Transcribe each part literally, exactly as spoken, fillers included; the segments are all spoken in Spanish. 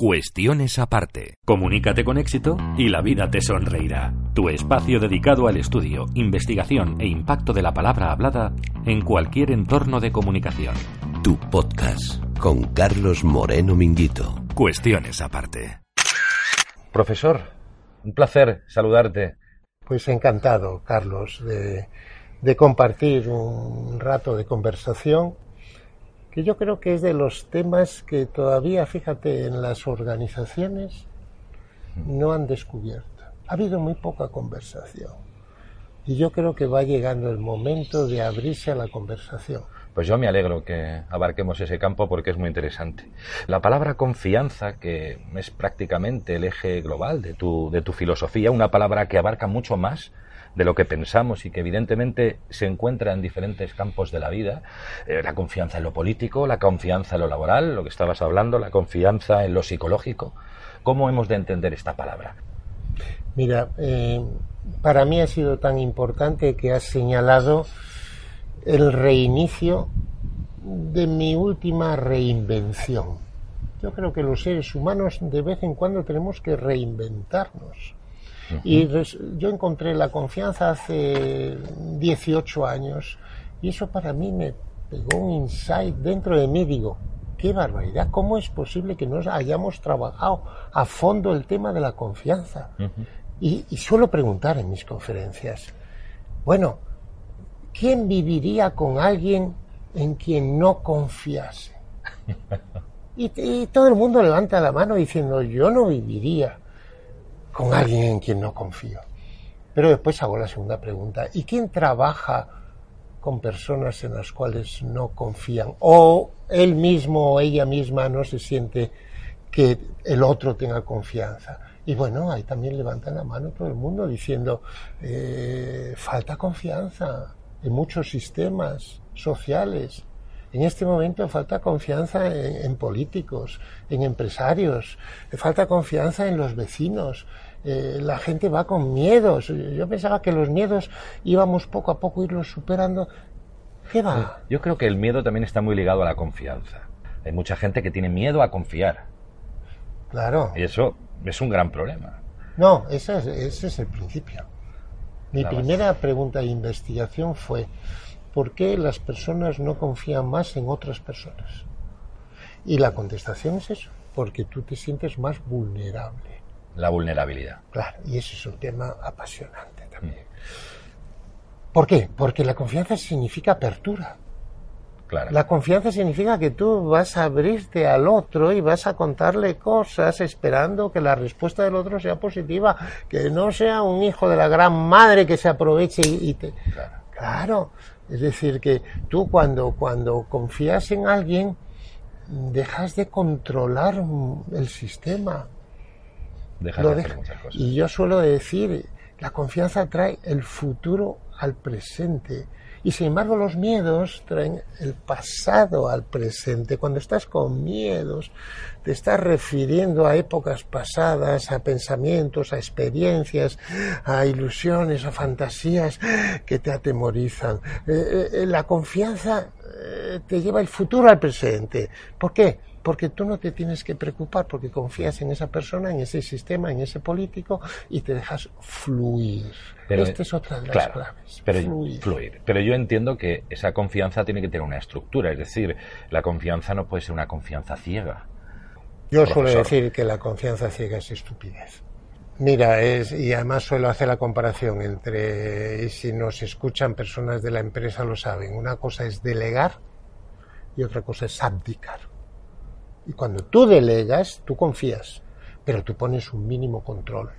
Cuestiones aparte. Comunícate con éxito y la vida te sonreirá. Tu espacio dedicado al estudio, investigación e impacto de la palabra hablada en cualquier entorno de comunicación. Tu podcast con Carlos Moreno Minguito. Cuestiones aparte. Profesor, un placer saludarte. Pues encantado, Carlos, de, de compartir un rato de conversación. Que yo creo que es de los temas que todavía, fíjate, en las organizaciones no han descubierto. Ha habido muy poca conversación. Y yo creo que va llegando el momento de abrirse a la conversación. Pues yo me alegro que abarquemos ese campo porque es muy interesante. La palabra confianza, que es prácticamente el eje global de tu, de tu filosofía, una palabra que abarca mucho más de lo que pensamos y que evidentemente se encuentra en diferentes campos de la vida, eh, la confianza en lo político, la confianza en lo laboral, lo que estabas hablando, la confianza en lo psicológico. ¿Cómo hemos de entender esta palabra? Mira, eh, para mí ha sido tan importante que has señalado el reinicio de mi última reinvención. Yo creo que los seres humanos de vez en cuando tenemos que reinventarnos. Y yo encontré la confianza hace dieciocho años y eso para mí me pegó un insight dentro de mí. Digo, qué barbaridad, ¿cómo es posible que no hayamos trabajado a fondo el tema de la confianza? Uh-huh. Y, y suelo preguntar en mis conferencias, bueno, ¿quién viviría con alguien en quien no confiase? y, y todo el mundo levanta la mano diciendo, yo no viviría con alguien en quien no confío. Pero después hago la segunda pregunta. ¿Y quién trabaja con personas en las cuales no confían? O él mismo o ella misma no se siente que el otro tenga confianza. Y bueno, ahí también levantan la mano todo el mundo diciendo eh, falta confianza en muchos sistemas sociales. En este momento falta confianza en, en políticos, en empresarios, falta confianza en los vecinos. Eh, la gente va con miedos. Yo pensaba que los miedos íbamos poco a poco irlos superando. ¿Qué va? Yo creo que el miedo también está muy ligado a la confianza. Hay mucha gente que tiene miedo a confiar. Claro. Y eso es un gran problema. No, ese es, ese es el principio. Mi la primera base. Pregunta de investigación fue ¿por qué las personas no confían más en otras personas? Y la contestación es eso, porque tú te sientes más vulnerable. La vulnerabilidad. Claro, y ese es un tema apasionante también. Mm. ¿Por qué? Porque la confianza significa apertura. Claro. La confianza significa que tú vas a abrirte al otro y vas a contarle cosas esperando que la respuesta del otro sea positiva, que no sea un hijo de la gran madre que se aproveche y te... Claro. Claro. Es decir, que tú cuando, cuando confías en alguien, dejas de controlar el sistema. Dejas de hacer muchas cosas. Y yo suelo decir, la confianza trae el futuro al presente. Y sin embargo los miedos traen el pasado al presente. Cuando estás con miedos, te estás refiriendo a épocas pasadas, a pensamientos, a experiencias, a ilusiones, a fantasías que te atemorizan. Eh, eh, la confianza eh, te lleva el futuro al presente. ¿Por qué? Porque tú no te tienes que preocupar, porque confías en esa persona, en ese sistema, en ese político, y te dejas fluir. Pero, Esta es otra de las claro, claves, pero, fluir. fluir. Pero yo entiendo que esa confianza tiene que tener una estructura, es decir, la confianza no puede ser una confianza ciega. Yo Profesor. suelo decir que la confianza ciega es estupidez. Mira, es, y además suelo hacer la comparación entre, y si nos escuchan personas de la empresa lo saben, una cosa es delegar y otra cosa es abdicar. Y cuando tú delegas, tú confías, pero tú pones un mínimo control.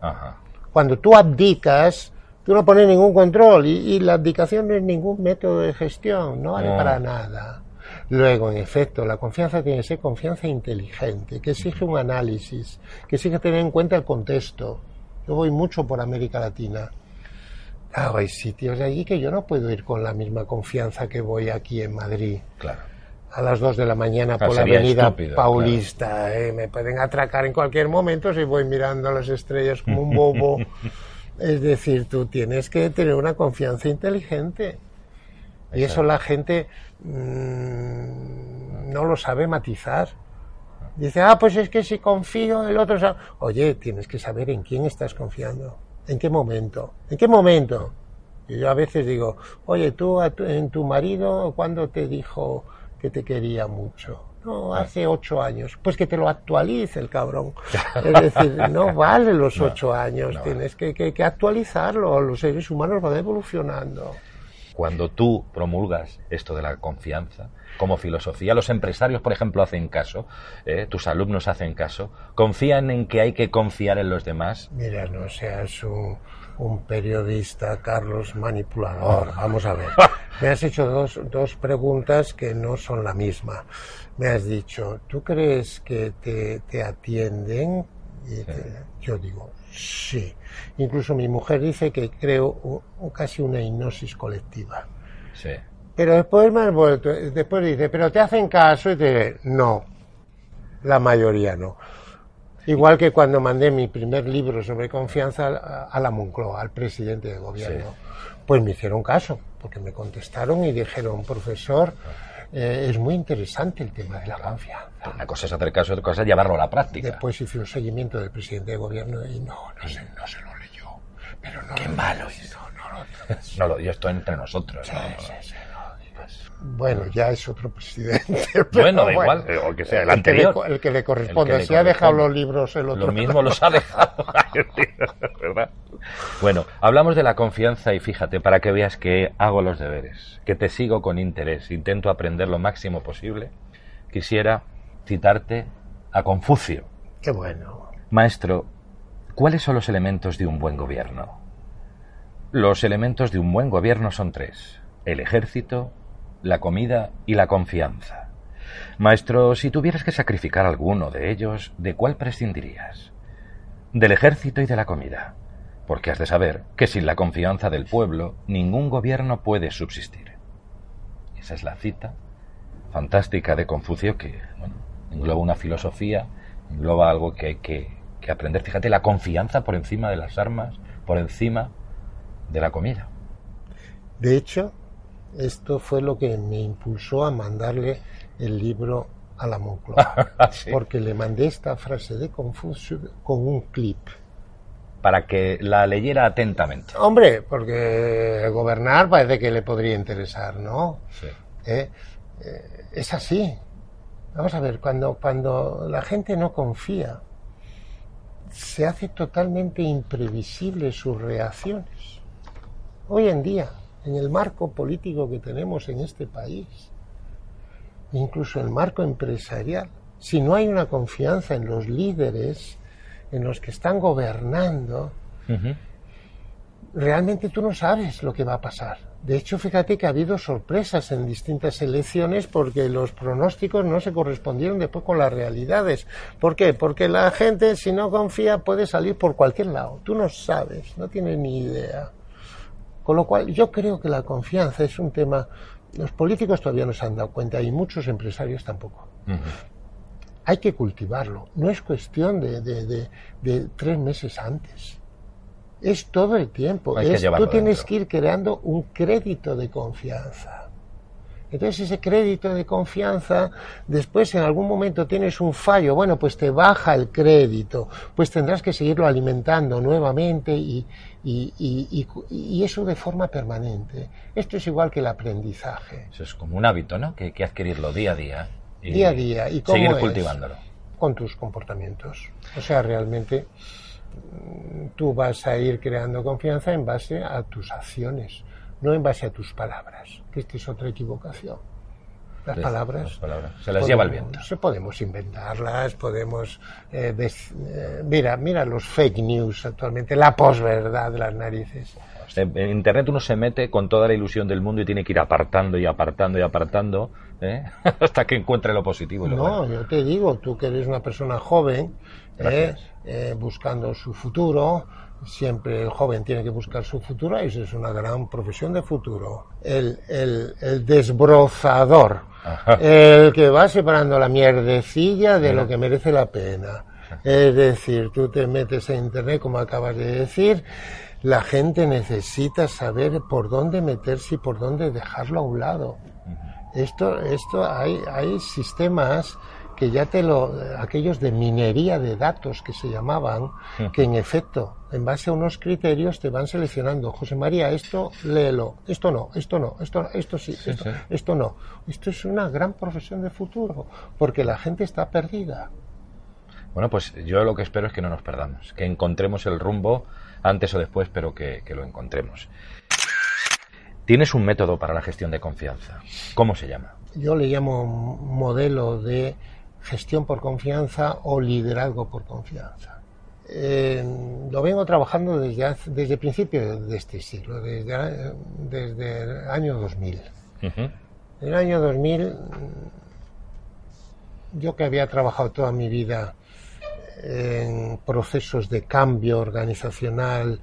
Ajá. Cuando tú abdicas, tú no pones ningún control y, y la abdicación no es ningún método de gestión, no vale no. para nada. Luego, en efecto, la confianza tiene que ser confianza inteligente, que exige un análisis, que exige tener en cuenta el contexto. Yo voy mucho por América Latina. Claro, hay sitios de allí que yo no puedo ir con la misma confianza que voy aquí en Madrid. Claro. A las dos de la mañana por la avenida Paulista. Claro. Eh, me pueden atracar en cualquier momento si voy mirando las estrellas como un bobo. Es decir, tú tienes que tener una confianza inteligente. Y eso la gente mmm, no lo sabe matizar. Dice, ah, pues es que si confío en el otro... Sabe. Oye, tienes que saber en quién estás confiando. ¿En qué momento? ¿En qué momento? Y yo a veces digo, oye, tú a tu, en tu marido, ¿cuándo te dijo que te quería mucho? No, hace ocho años. Pues que te lo actualice el cabrón. Es decir, no vale los ocho no, años. No tienes vale. que, que, que actualizarlo. Los seres humanos van evolucionando. Cuando tú promulgas esto de la confianza como filosofía, los empresarios, por ejemplo, hacen caso, ¿eh? Tus alumnos hacen caso, confían en que hay que confiar en los demás. Mira, no seas un, un periodista, Carlos, manipulador. Vamos a ver, me has hecho dos, dos preguntas que no son la misma. Me has dicho, ¿tú crees que te, te atienden? Y sí. te, yo digo, sí. Incluso mi mujer dice que creo un, casi una hipnosis colectiva. Sí. Pero después me has vuelto, después dice, pero te hacen caso y te no, la mayoría no. Igual que cuando mandé mi primer libro sobre confianza a, a la Moncloa, al presidente de gobierno, sí. pues me hicieron caso, porque me contestaron y dijeron, profesor, Eh, es muy interesante el tema de la confianza. Una cosa es hacer caso, otra cosa es llevarlo a la práctica. Después hice un seguimiento del presidente de gobierno y no, no se, no se lo leyó. Pero no Qué lo, malo es. No, no, lo, no lo digo, esto entre nosotros. Sí, no, no, sí, sí, no lo digas. Bueno, ya es otro presidente. Bueno, da igual, bueno, o que sea el, el anterior. Que le, el que le corresponde. Que le si corresponde. Ha dejado los libros el otro. Lo mismo los ha dejado. ¿Verdad? Bueno, hablamos de la confianza y fíjate, para que veas que hago los deberes, que te sigo con interés, intento aprender lo máximo posible. Quisiera citarte a Confucio. Qué bueno. Maestro, ¿cuáles son los elementos de un buen gobierno? Los elementos de un buen gobierno son tres: el ejército, la comida y la confianza. Maestro, si tuvieras que sacrificar alguno de ellos, ¿de cuál prescindirías? Del ejército y de la comida. Porque has de saber que sin la confianza del pueblo, ningún gobierno puede subsistir. Esa es la cita fantástica de Confucio que, bueno, engloba una filosofía, engloba algo que hay que, que aprender. Fíjate, la confianza por encima de las armas, por encima de la comida. De hecho, esto fue lo que me impulsó a mandarle el libro a la Moncloa. ¿Sí? Porque le mandé esta frase de Confucio con un clip. Para que la leyera atentamente. Hombre, porque gobernar parece que le podría interesar, ¿no? Sí. Eh, eh, es así. Vamos a ver, cuando, cuando la gente no confía, se hace totalmente imprevisible sus reacciones. Hoy en día, en el marco político que tenemos en este país, incluso el marco empresarial, si no hay una confianza en los líderes, en los que están gobernando, uh-huh. realmente tú no sabes lo que va a pasar. De hecho, fíjate que ha habido sorpresas en distintas elecciones porque los pronósticos no se correspondieron después con las realidades. ¿Por qué? Porque la gente, si no confía, puede salir por cualquier lado. Tú no sabes, no tienes ni idea. Con lo cual, yo creo que la confianza es un tema... Los políticos todavía no se han dado cuenta y muchos empresarios tampoco. Uh-huh. Hay que cultivarlo, no es cuestión de, de, de, de tres meses antes. Es todo el tiempo. Es, tú tienes dentro. que ir creando un crédito de confianza. Entonces ese crédito de confianza, después en algún momento tienes un fallo, bueno, pues te baja el crédito, pues tendrás que seguirlo alimentando nuevamente y, y, y, y, y eso de forma permanente. Esto es igual que el aprendizaje. Eso es como un hábito, ¿no? Que hay que adquirirlo día a día. Día a día. ¿Y cómo seguir es? Cultivándolo. Con tus comportamientos. O sea, realmente tú vas a ir creando confianza en base a tus acciones, no en base a tus palabras. Esta es otra equivocación. las palabras. Las palabras. Se las podemos, lleva el viento. Podemos inventarlas, podemos... Eh, des, eh, mira, mira los fake news actualmente, la posverdad de las narices. En Internet uno se mete con toda la ilusión del mundo y tiene que ir apartando y apartando y apartando, ¿eh? Hasta que encuentre lo positivo. Y lo no, bueno. Yo te digo, tú que eres una persona joven, eh, eh, buscando su futuro, siempre el joven tiene que buscar su futuro y eso es una gran profesión de futuro. El, el, el desbrozador, el que va separando la mierdecilla de lo que merece la pena. Es decir, tú te metes en Internet, como acabas de decir, la gente necesita saber por dónde meterse y por dónde dejarlo a un lado. Esto, esto hay, hay sistemas que ya te lo... aquellos de minería de datos que se llamaban, que en efecto, en base a unos criterios te van seleccionando. José María, esto léelo, esto no, esto no, esto, esto sí, sí, esto, sí, esto no. Esto es una gran profesión de futuro, porque la gente está perdida. Bueno, pues yo lo que espero es que no nos perdamos, que encontremos el rumbo antes o después, pero que, que lo encontremos. Tienes un método para la gestión de confianza. ¿Cómo se llama? Yo le llamo modelo de gestión por confianza o liderazgo por confianza. Eh, lo vengo trabajando desde, desde principios de este siglo, desde, desde el año dos mil. Uh-huh. El año dos mil, yo que había trabajado toda mi vida en procesos de cambio organizacional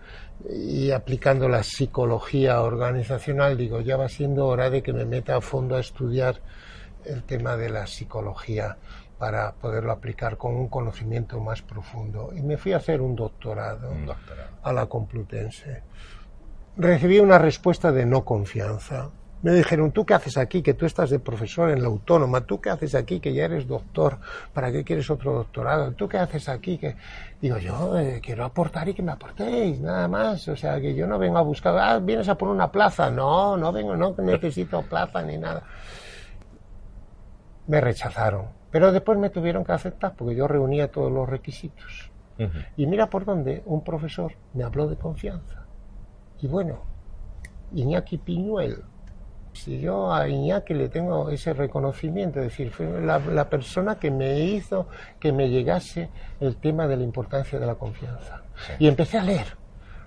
y aplicando la psicología organizacional, digo, ya va siendo hora de que me meta a fondo a estudiar el tema de la psicología para poderlo aplicar con un conocimiento más profundo. Y me fui a hacer un doctorado, un doctorado. a la Complutense. Recibí una respuesta de no confianza. Me dijeron, ¿tú qué haces aquí? Que tú estás de profesor en la Autónoma. ¿Tú qué haces aquí? Que ya eres doctor. ¿Para qué quieres otro doctorado? ¿Tú qué haces aquí? Que... Digo, yo eh, quiero aportar y que me aportéis, nada más. O sea, que yo no vengo a buscar, ah, vienes a por una plaza. No, no vengo, no necesito plaza ni nada. Me rechazaron. Pero después me tuvieron que aceptar porque yo reunía todos los requisitos. Uh-huh. Y mira por dónde un profesor me habló de confianza. Y bueno, Iñaki Piñuel. Si yo a Iñaki le tengo ese reconocimiento, es decir, fue la, la persona que me hizo que me llegase el tema de la importancia de la confianza. Sí. Y empecé a leer,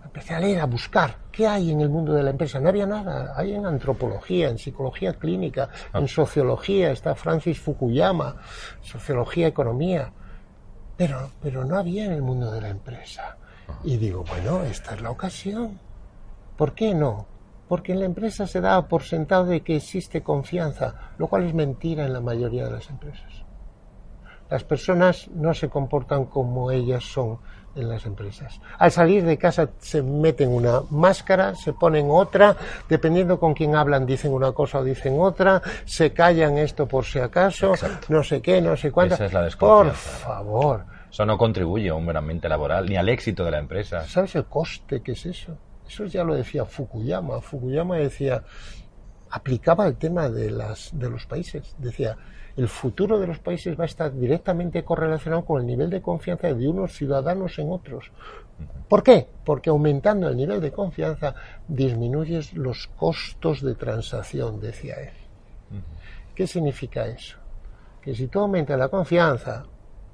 empecé a leer, a buscar qué hay en el mundo de la empresa. No había nada, hay en antropología, en psicología clínica, ah. en sociología, está Francis Fukuyama, sociología, economía, pero, pero no había en el mundo de la empresa. Ah. Y digo, bueno, esta es la ocasión, ¿por qué no? Porque en la empresa se da por sentado de que existe confianza, lo cual es mentira en la mayoría de las empresas. Las personas no se comportan como ellas son en las empresas. Al salir de casa se meten una máscara, se ponen otra, dependiendo con quién hablan dicen una cosa o dicen otra, se callan esto por si acaso, exacto, no sé qué, no sé cuánto. Esa es la desconfianza. Por favor. Eso no contribuye a un buen ambiente laboral ni al éxito de la empresa. ¿Sabes el coste que es eso? Eso ya lo decía Fukuyama. Fukuyama decía, aplicaba el tema de, las, de los países. Decía, el futuro de los países va a estar directamente correlacionado con el nivel de confianza de unos ciudadanos en otros. ¿Por qué? Porque aumentando el nivel de confianza disminuyes los costos de transacción, decía él. ¿Qué significa eso? Que si tú aumentas la confianza,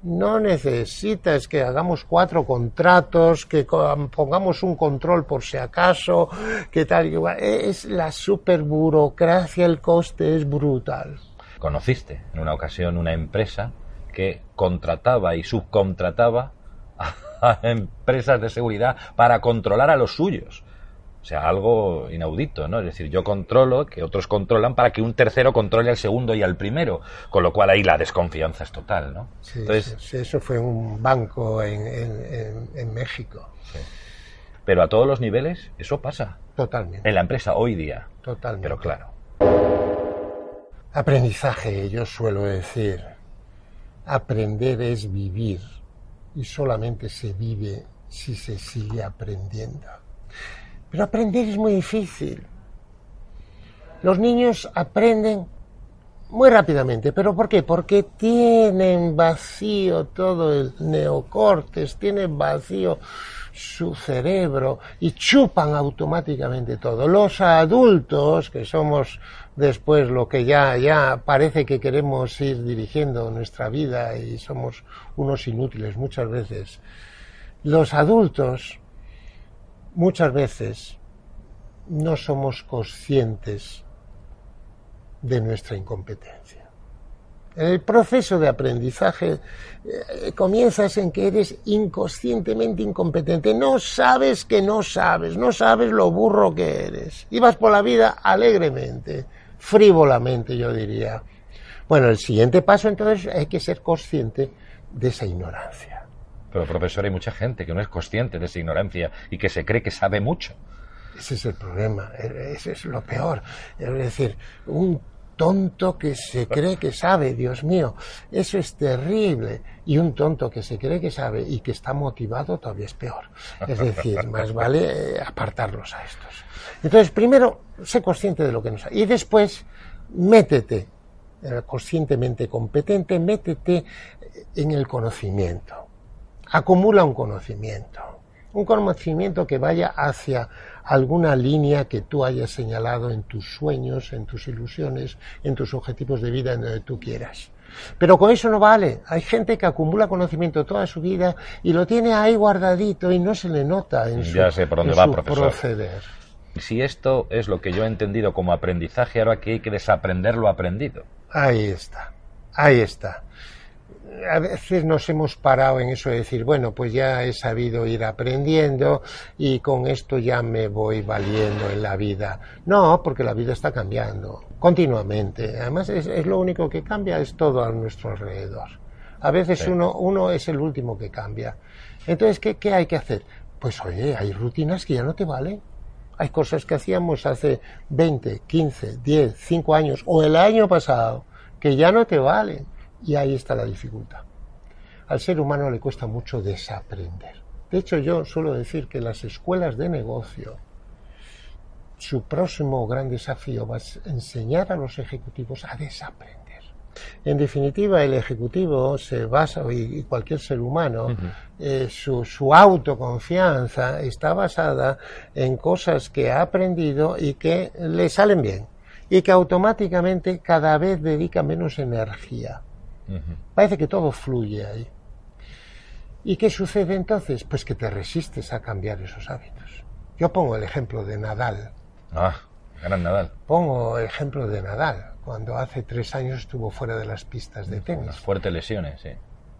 no necesitas que hagamos cuatro contratos, que pongamos un control por si acaso, que tal y igual. Es la superburocracia, el coste es brutal. Conociste en una ocasión una empresa que contrataba y subcontrataba a empresas de seguridad para controlar a los suyos. O sea, algo inaudito, ¿no? Es decir, yo controlo, que otros controlan, para que un tercero controle al segundo y al primero. Con lo cual ahí la desconfianza es total, ¿no? Sí, entonces, sí, eso fue un banco en, en, en México. Sí. Pero a todos los niveles eso pasa. Totalmente. En la empresa hoy día. Totalmente. Pero claro. Aprendizaje, yo suelo decir. Aprender es vivir. Y solamente se vive si se sigue aprendiendo. Pero aprender es muy difícil. Los niños aprenden muy rápidamente. ¿Pero por qué? Porque tienen vacío todo el neocortes, tienen vacío su cerebro y chupan automáticamente todo. Los adultos, que somos después lo que ya, ya parece que queremos ir dirigiendo nuestra vida y somos unos inútiles muchas veces. Los adultos muchas veces no somos conscientes de nuestra incompetencia. El proceso de aprendizaje eh, comienzas en que eres inconscientemente incompetente. No sabes que no sabes, no sabes lo burro que eres. Y vas por la vida alegremente, frívolamente, yo diría. Bueno, el siguiente paso, entonces, hay que ser consciente de esa ignorancia. Pero, profesor, hay mucha gente que no es consciente de esa ignorancia y que se cree que sabe mucho. Ese es el problema, ese es lo peor. Es decir, un tonto que se cree que sabe, Dios mío, eso es terrible. Y un tonto que se cree que sabe y que está motivado todavía es peor. Es decir, más vale apartarlos a estos. Entonces, primero, sé consciente de lo que no sabe. Y después, métete, conscientemente competente, métete en el conocimiento. Acumula un conocimiento. Un conocimiento que vaya hacia alguna línea que tú hayas señalado en tus sueños, en tus ilusiones, en tus objetivos de vida, en donde tú quieras. Pero con eso no vale. Hay gente que acumula conocimiento toda su vida y lo tiene ahí guardadito y no se le nota en su, ya sé por dónde va, profesor. Proceder. Si esto es lo que yo he entendido como aprendizaje, ahora que hay que desaprender lo aprendido. Ahí está, ahí está. A veces nos hemos parado en eso de decir, bueno, pues ya he sabido ir aprendiendo y con esto ya me voy valiendo en la vida. No, porque la vida está cambiando continuamente. Además, es, es lo único que cambia, es todo a nuestro alrededor. A veces sí. uno, uno es el último que cambia. Entonces, ¿qué, qué hay que hacer? Pues, oye, hay rutinas que ya no te valen. Hay cosas que hacíamos hace veinte, quince, diez, cinco años o el año pasado que ya no te valen. Y ahí está la dificultad. Al ser humano le cuesta mucho desaprender. De hecho, yo suelo decir que las escuelas de negocio, su próximo gran desafío va a enseñar a los ejecutivos a desaprender. En definitiva, el ejecutivo se basa, y cualquier ser humano, uh-huh. eh, su, su autoconfianza está basada en cosas que ha aprendido y que le salen bien. Y que automáticamente cada vez dedica menos energía. Uh-huh. Parece que todo fluye ahí. ¿Y qué sucede entonces? Pues que te resistes a cambiar esos hábitos. Yo pongo el ejemplo de Nadal. Ah, gran Nadal. Pongo el ejemplo de Nadal, cuando hace tres años estuvo fuera de las pistas de tenis. Unas fuertes lesiones, sí.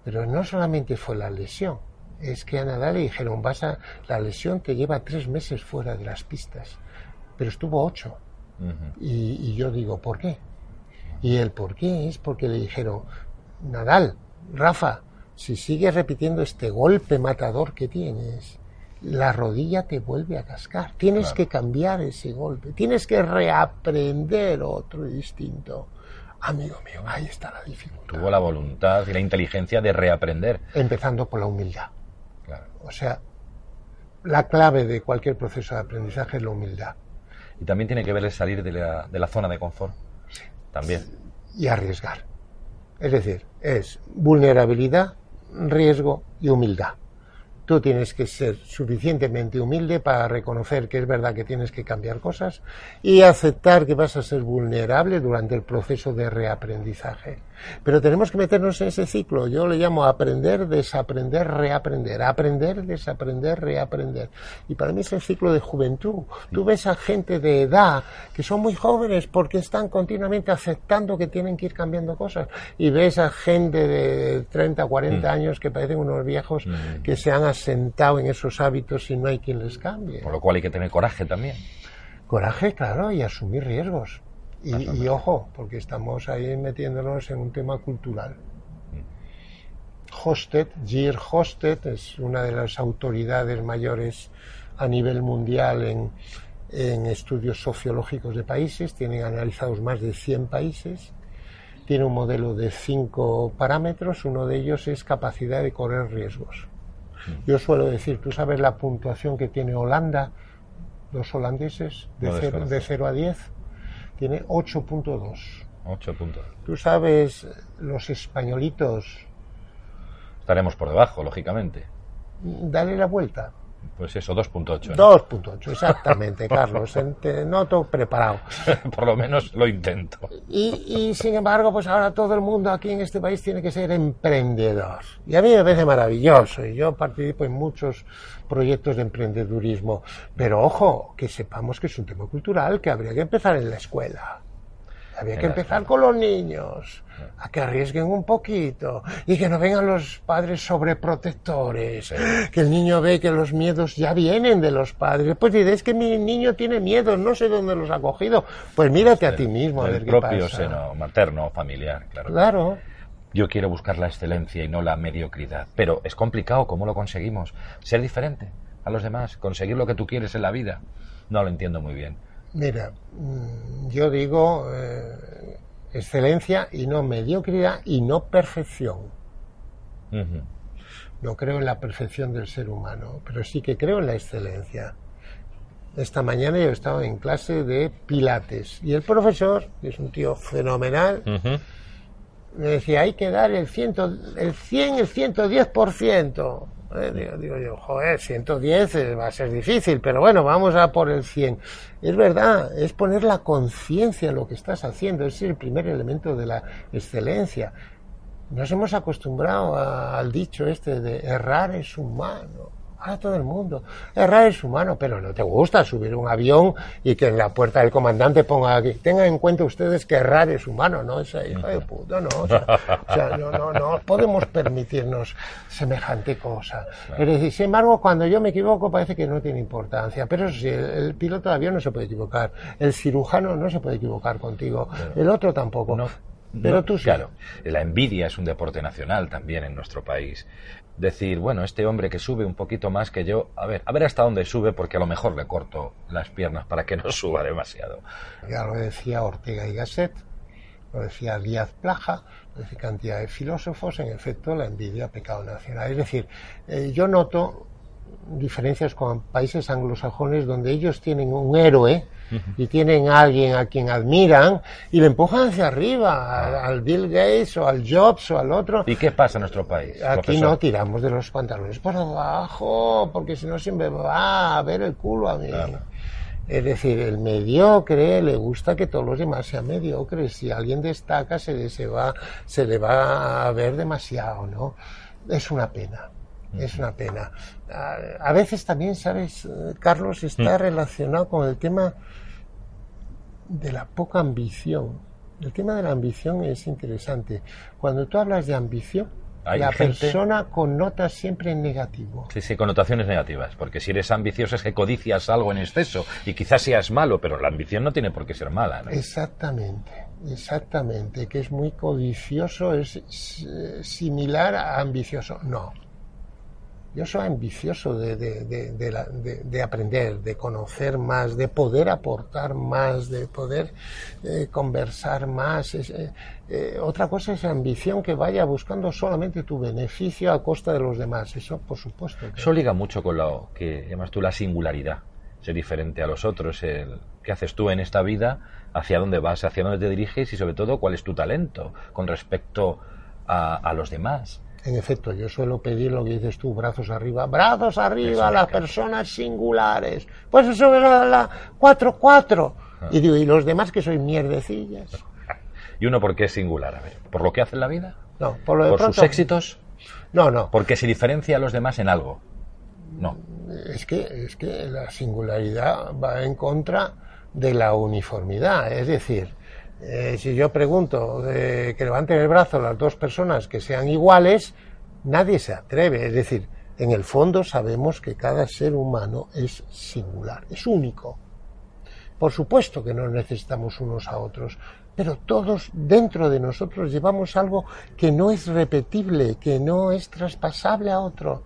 Pero no solamente fue la lesión, es que a Nadal le dijeron, vas a... la lesión te lleva tres meses fuera de las pistas, pero estuvo ocho. Uh-huh. Y, y yo digo, ¿por qué? Y el por qué es porque le dijeron, Nadal, Rafa, si sigues repitiendo este golpe matador que tienes, la rodilla te vuelve a cascar. Tienes claro. que cambiar ese golpe, tienes que reaprender otro distinto. Amigo mío, ahí está la dificultad. Tuvo la voluntad y la inteligencia de reaprender. Empezando por la humildad. Claro. O sea, la clave de cualquier proceso de aprendizaje es la humildad. Y también tiene que ver el salir de la, de la zona de confort. También. Y arriesgar. Es decir, es vulnerabilidad, riesgo y humildad. Tú tienes que ser suficientemente humilde para reconocer que es verdad que tienes que cambiar cosas y aceptar que vas a ser vulnerable durante el proceso de reaprendizaje. Pero tenemos que meternos en ese ciclo. Yo le llamo aprender, desaprender, reaprender. Aprender, desaprender, reaprender. Y para mí es el ciclo de juventud. Tú ves a gente de edad que son muy jóvenes porque están continuamente aceptando que tienen que ir cambiando cosas. Y ves a gente de treinta, cuarenta años que parecen unos viejos que se han sentado en esos hábitos y no hay quien les cambie. Por lo cual hay que tener coraje también. Coraje, claro, y asumir riesgos. Y, y ojo, porque estamos ahí metiéndonos en un tema cultural. Hofstede, Geert Hofstede, es una de las autoridades mayores a nivel mundial en, en estudios sociológicos de países. Tiene analizados más de cien países. Tiene un modelo de cinco parámetros. Uno de ellos es capacidad de correr riesgos. Yo suelo decir, tú sabes la puntuación que tiene Holanda, los holandeses, de, no cero, de cero a diez, tiene ocho punto dos. ocho puntos. Tú sabes, los españolitos... Estaremos por debajo, lógicamente. Dale la vuelta. Pues eso, dos punto ocho. ¿no? dos punto ocho, exactamente, Carlos. Te noto preparado. Por lo menos lo intento. Y, y sin embargo, pues ahora todo el mundo aquí en este país tiene que ser emprendedor. Y a mí me parece maravilloso. Y yo participo en muchos proyectos de emprendedurismo. Pero ojo, que sepamos que es un tema cultural que habría que empezar en la escuela. Había que empezar con los niños, a que arriesguen un poquito y que no vengan los padres sobreprotectores, sí. Que el niño ve que los miedos ya vienen de los padres. Pues dices, es que mi niño tiene miedos, no sé dónde los ha cogido. Pues mírate sí, a ti mismo a ver qué pasa. El propio seno materno, familiar, claro. Claro. Yo quiero buscar la excelencia y no la mediocridad, pero es complicado. ¿Cómo lo conseguimos? Ser diferente a los demás, conseguir lo que tú quieres en la vida. No lo entiendo muy bien. Mira, yo digo eh, excelencia y no mediocridad y no perfección. Uh-huh. No creo en la perfección del ser humano, pero sí que creo en la excelencia. Esta mañana yo estaba en clase de pilates y el profesor, que es un tío fenomenal, uh-huh. me decía, hay que dar el cien, el cien, el ciento diez por ciento. Eh, digo, digo yo, joder, ciento diez va a ser difícil, pero bueno, vamos a por el cien. Es verdad, es poner la conciencia en lo que estás haciendo, es el primer elemento de la excelencia. Nos hemos acostumbrado a, al dicho este de errar es humano. Ahora todo el mundo, errar es humano, pero no te gusta subir un avión y que en la puerta del comandante ponga aquí, tengan en cuenta ustedes que errar es humano, no esa hija de puta, no, o sea, o sea, no, no, no podemos permitirnos semejante cosa. Claro. Es decir, sin embargo, cuando yo me equivoco parece que no tiene importancia, pero eso sí, el, el piloto de avión no se puede equivocar, el cirujano no se puede equivocar contigo, pero el otro tampoco. No. Pero no, tú sí. Claro, la envidia es un deporte nacional también en nuestro país. Decir, bueno, este hombre que sube un poquito más que yo, a ver, a ver hasta dónde sube, porque a lo mejor le corto las piernas para que no suba demasiado. Ya lo decía Ortega y Gasset, lo decía Díaz Plaja, lo decía cantidad de filósofos, en efecto, la envidia, pecado nacional. Es decir, eh, yo noto diferencias con países anglosajones donde ellos tienen un héroe y tienen a alguien a quien admiran y le empujan hacia arriba, al, al Bill Gates o al Jobs o al otro. ¿Y qué pasa en nuestro país? Aquí profesor? No tiramos de los pantalones por abajo, porque si no siempre va a ver el culo a mí. Claro. Es decir, el mediocre le gusta que todos los demás sean mediocres. Si alguien destaca se le, se va, se le va a ver demasiado, ¿no? Es una pena. Es una pena. A veces también, ¿sabes, Carlos? Está relacionado con el tema de la poca ambición. El tema de la ambición es interesante. Cuando tú hablas de ambición, Hay la gente... persona connota siempre en negativo. Sí, sí, connotaciones negativas. Porque si eres ambicioso es que codicias algo en exceso y quizás seas malo, pero la ambición no tiene por qué ser mala, ¿no? Exactamente, exactamente. Que es muy codicioso, es similar a ambicioso. No. Yo soy ambicioso de, de, de, de, la, de, de aprender, de conocer más, de poder aportar más, de poder eh, conversar más. Es, eh, eh, otra cosa es ambición que vaya buscando solamente tu beneficio a costa de los demás. Eso, por supuesto. Que... Eso liga mucho con lo que llamas tú la singularidad. Ser diferente a los otros. El, ¿qué haces tú en esta vida? ¿Hacia dónde vas? ¿Hacia dónde te diriges? Y sobre todo, ¿cuál es tu talento con respecto a, a los demás? En efecto, yo suelo pedir lo que dices tú, brazos arriba, brazos arriba a las personas singulares. Pues eso es la cuatro cuatro. Ah. Y digo, ¿y los demás que sois mierdecillas? ¿Y uno por qué es singular? A ver, ¿por lo que hace en la vida? No, por lo de ¿Por pronto, sus éxitos? No, no. ¿Porque se diferencia a los demás en algo? No. Es que, es que la singularidad va en contra de la uniformidad, es decir... Eh, si yo pregunto eh, que levanten el brazo las dos personas que sean iguales, nadie se atreve. Es decir, en el fondo sabemos que cada ser humano es singular, es único. Por supuesto que no necesitamos unos a otros, pero todos dentro de nosotros llevamos algo que no es repetible, que no es traspasable a otro.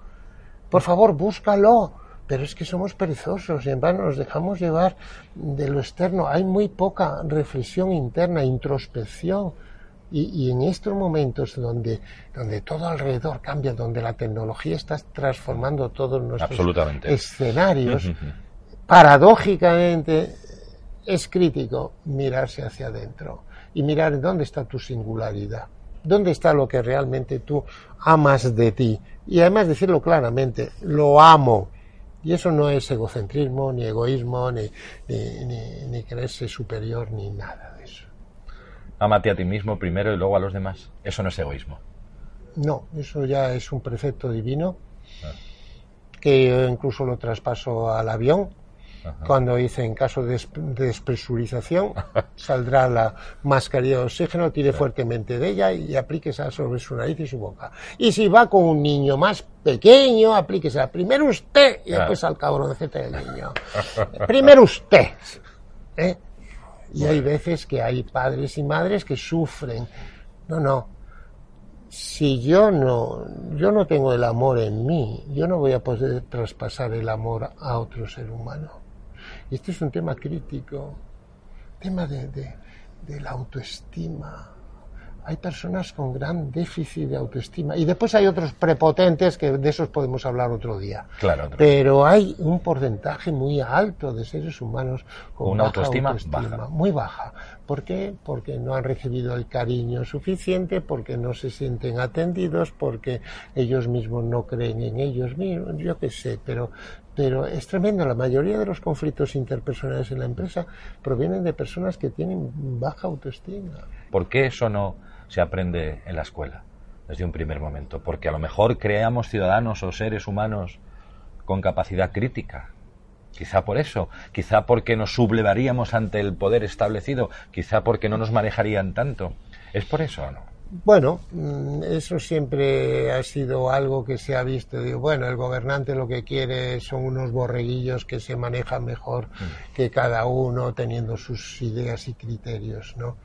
Por favor, búscalo. Pero es que somos perezosos, en vano nos dejamos llevar de lo externo. Hay muy poca reflexión interna, introspección. Y, y en estos momentos donde, donde todo alrededor cambia, donde la tecnología está transformando todos nuestros escenarios, uh-huh. paradójicamente es crítico mirarse hacia adentro y mirar dónde está tu singularidad, dónde está lo que realmente tú amas de ti. Y además decirlo claramente, lo amo. Y eso no es egocentrismo, ni egoísmo, ni, ni, ni, ni creerse superior, ni nada de eso. Ámate a ti mismo primero y luego a los demás. Eso no es egoísmo. No, eso ya es un precepto divino, ah. que yo incluso lo traspaso al avión. Ajá. Cuando dice en caso de despresurización, saldrá la mascarilla de oxígeno, tire sí. fuertemente de ella y aplíquesela sobre su nariz y su boca. Y si va con un niño más pequeño, aplíquesela primero usted y después al cabroncete del niño. Primero usted. ¿Eh? Y hay veces que hay padres y madres que sufren. No, no. Si yo no, yo no tengo el amor en mí, yo no voy a poder traspasar el amor a otro ser humano. Y este es un tema crítico, tema de, de, de la autoestima. Hay personas con gran déficit de autoestima y después hay otros prepotentes que de esos podemos hablar otro día. Claro. Otro Pero día. Hay un porcentaje muy alto de seres humanos con una baja autoestima, autoestima baja. Muy baja. ¿Por qué? Porque no han recibido el cariño suficiente, porque no se sienten atendidos, porque ellos mismos no creen en ellos mismos, yo qué sé, pero... Pero es tremendo, la mayoría de los conflictos interpersonales en la empresa provienen de personas que tienen baja autoestima. ¿Por qué eso no se aprende en la escuela desde un primer momento? Porque a lo mejor creamos ciudadanos o seres humanos con capacidad crítica. Quizá por eso, quizá porque nos sublevaríamos ante el poder establecido, quizá porque no nos manejarían tanto. ¿Es por eso o no? Bueno, eso siempre ha sido algo que se ha visto. Digo, bueno, el gobernante lo que quiere son unos borreguillos que se manejan mejor que cada uno teniendo sus ideas y criterios, ¿no?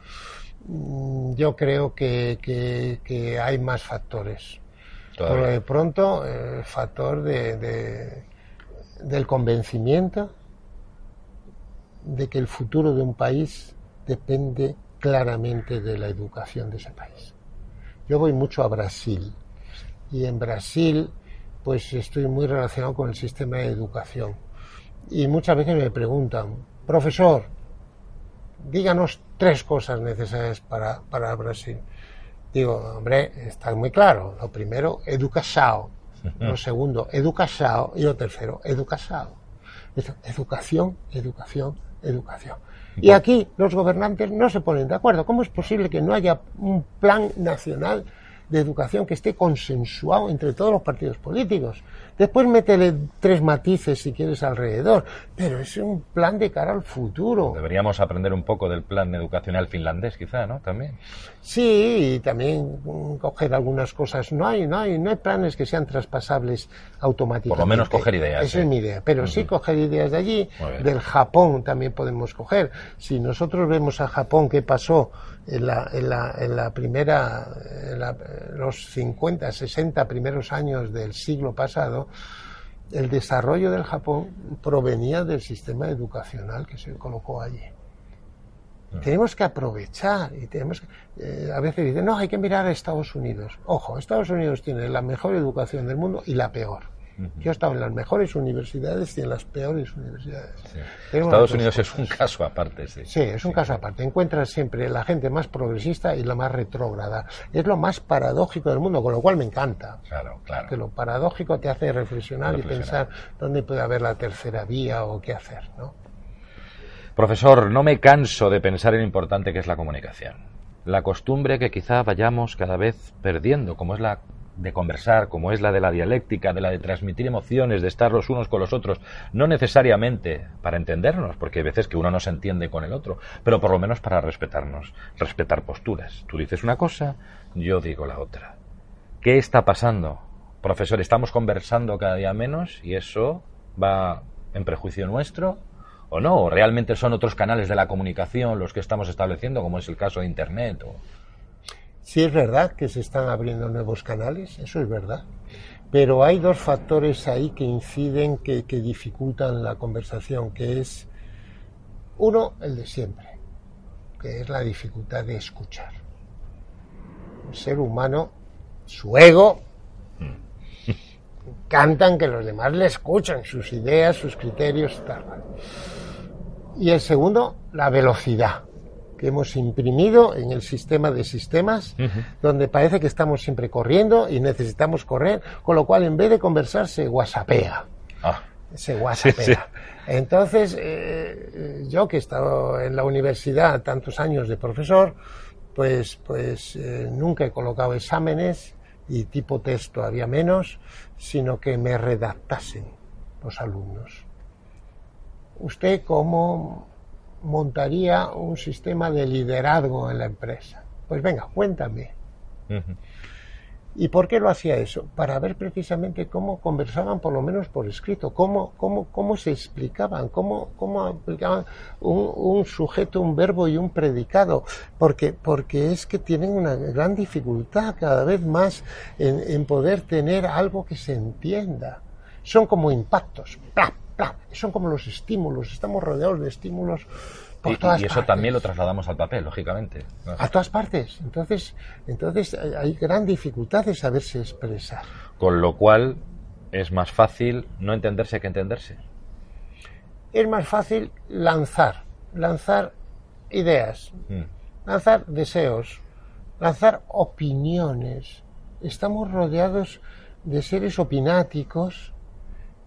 Yo creo que, que, que hay más factores. Por lo de pronto, el factor de, de, del convencimiento de que el futuro de un país depende claramente de la educación de ese país. Yo voy mucho a Brasil y en Brasil pues estoy muy relacionado con el sistema de educación y muchas veces me preguntan, profesor, díganos tres cosas necesarias para, para Brasil. Digo, hombre, está muy claro. Lo primero, educação. Lo segundo, educação. Y lo tercero, educação. Educación, educación, educación. Y aquí los gobernantes no se ponen de acuerdo. ¿Cómo es posible que no haya un plan nacional de educación que esté consensuado entre todos los partidos políticos? Después métele tres matices si quieres alrededor, pero es un plan de cara al futuro. Deberíamos aprender un poco del plan educacional finlandés, quizá, ¿no? También. Sí, y también coger algunas cosas. No hay, no hay, no hay planes que sean traspasables automáticamente. Por lo menos coger ideas. Esa ¿eh? es mi idea, pero uh-huh. sí coger ideas de allí, del Japón también podemos coger. Si nosotros vemos a Japón qué pasó en la, en la, en la primera, en la, los cincuenta, sesenta primeros años del siglo pasado, el desarrollo del Japón provenía del sistema educacional que se colocó allí. No. Tenemos que aprovechar y tenemos que, eh, a veces dicen, no, hay que mirar a Estados Unidos. Ojo, Estados Unidos tiene la mejor educación del mundo y la peor. Uh-huh. Yo he estado en las mejores universidades y en las peores universidades. Sí. Estados Unidos cosas. Es un caso aparte, sí. Sí, es un sí. caso aparte. Encuentras siempre la gente más progresista y la más retrógrada. Es lo más paradójico del mundo, con lo cual me encanta. Claro, claro. Que lo paradójico te hace reflexionar, reflexionar y pensar dónde puede haber la tercera vía o qué hacer, ¿no? Profesor, no me canso de pensar en lo importante que es la comunicación. La costumbre que quizá vayamos cada vez perdiendo, como es la de conversar, como es la de la dialéctica, de la de transmitir emociones, de estar los unos con los otros, no necesariamente para entendernos, porque hay veces que uno no se entiende con el otro, pero por lo menos para respetarnos, respetar posturas. Tú dices una cosa, yo digo la otra. ¿Qué está pasando? Profesor, estamos conversando cada día menos y eso va en prejuicio nuestro, o no, o realmente son otros canales de la comunicación los que estamos estableciendo, como es el caso de Internet o... Sí, es verdad que se están abriendo nuevos canales, eso es verdad, pero hay dos factores ahí que inciden, que, que dificultan la conversación, que es, uno, el de siempre, que es la dificultad de escuchar. Un ser humano, su ego, encantan que los demás le escuchen, sus ideas, sus criterios, tal. Y el segundo, la velocidad. Que hemos imprimido en el sistema de sistemas, uh-huh. donde parece que estamos siempre corriendo y necesitamos correr, con lo cual en vez de conversar se whatsappea. Ah. se whatsappea. Sí, sí. Entonces, eh, yo que he estado en la universidad tantos años de profesor, pues, pues eh, nunca he colocado exámenes y tipo test todavía menos, sino que me redactasen los alumnos. ¿Usted cómo montaría un sistema de liderazgo en la empresa? Pues venga, cuéntame. Uh-huh. ¿Y por qué lo hacía eso? Para ver precisamente cómo conversaban, por lo menos por escrito, cómo, cómo, cómo se explicaban, cómo, cómo aplicaban un, un sujeto, un verbo y un predicado, porque, porque es que tienen una gran dificultad cada vez más en, en poder tener algo que se entienda. Son como impactos, ¡plap! Son como los estímulos, estamos rodeados de estímulos por y, todas partes. Y eso partes. También lo trasladamos al papel, lógicamente. ¿No? A todas partes. Entonces, entonces hay gran dificultad de saberse expresar. Con lo cual es más fácil no entenderse que entenderse. Es más fácil lanzar, lanzar ideas, mm. lanzar deseos, lanzar opiniones. Estamos rodeados de seres opináticos,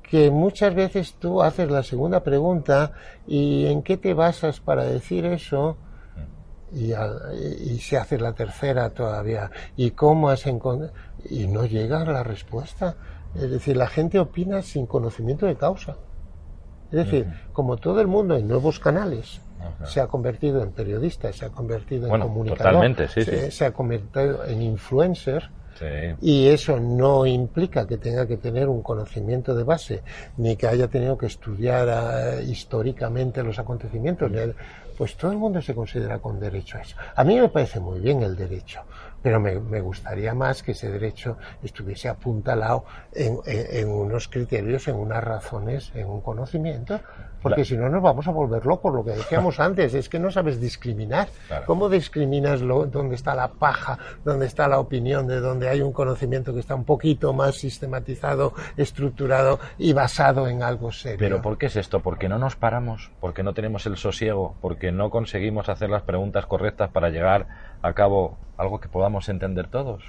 que muchas veces tú haces la segunda pregunta y ¿en qué te basas para decir eso? Y, y se hace la tercera todavía. ¿Y cómo has encontrado? Y no llega la respuesta. Es decir, la gente opina sin conocimiento de causa. Es decir, uh-huh. como todo el mundo en nuevos canales, uh-huh. se ha convertido en periodista, se ha convertido en bueno, comunicador, totalmente, sí, se, sí. se ha convertido en influencer. Sí. Y eso no implica que tenga que tener un conocimiento de base, ni que haya tenido que estudiar a, históricamente los acontecimientos. Pues todo el mundo se considera con derecho a eso. A mí me parece muy bien el derecho, pero me, me gustaría más que ese derecho estuviese apuntalado en, en, en unos criterios, en unas razones, en un conocimiento, porque claro. si no nos vamos a volver locos, lo que decíamos antes, es que no sabes discriminar. Claro. ¿Cómo discriminas lo, dónde está la paja, dónde está la opinión, de dónde hay un conocimiento que está un poquito más sistematizado, estructurado y basado en algo serio? ¿Pero por qué es esto? ¿Porque no nos paramos? ¿Porque no tenemos el sosiego? ¿Porque que no conseguimos hacer las preguntas correctas para llegar a cabo algo que podamos entender todos?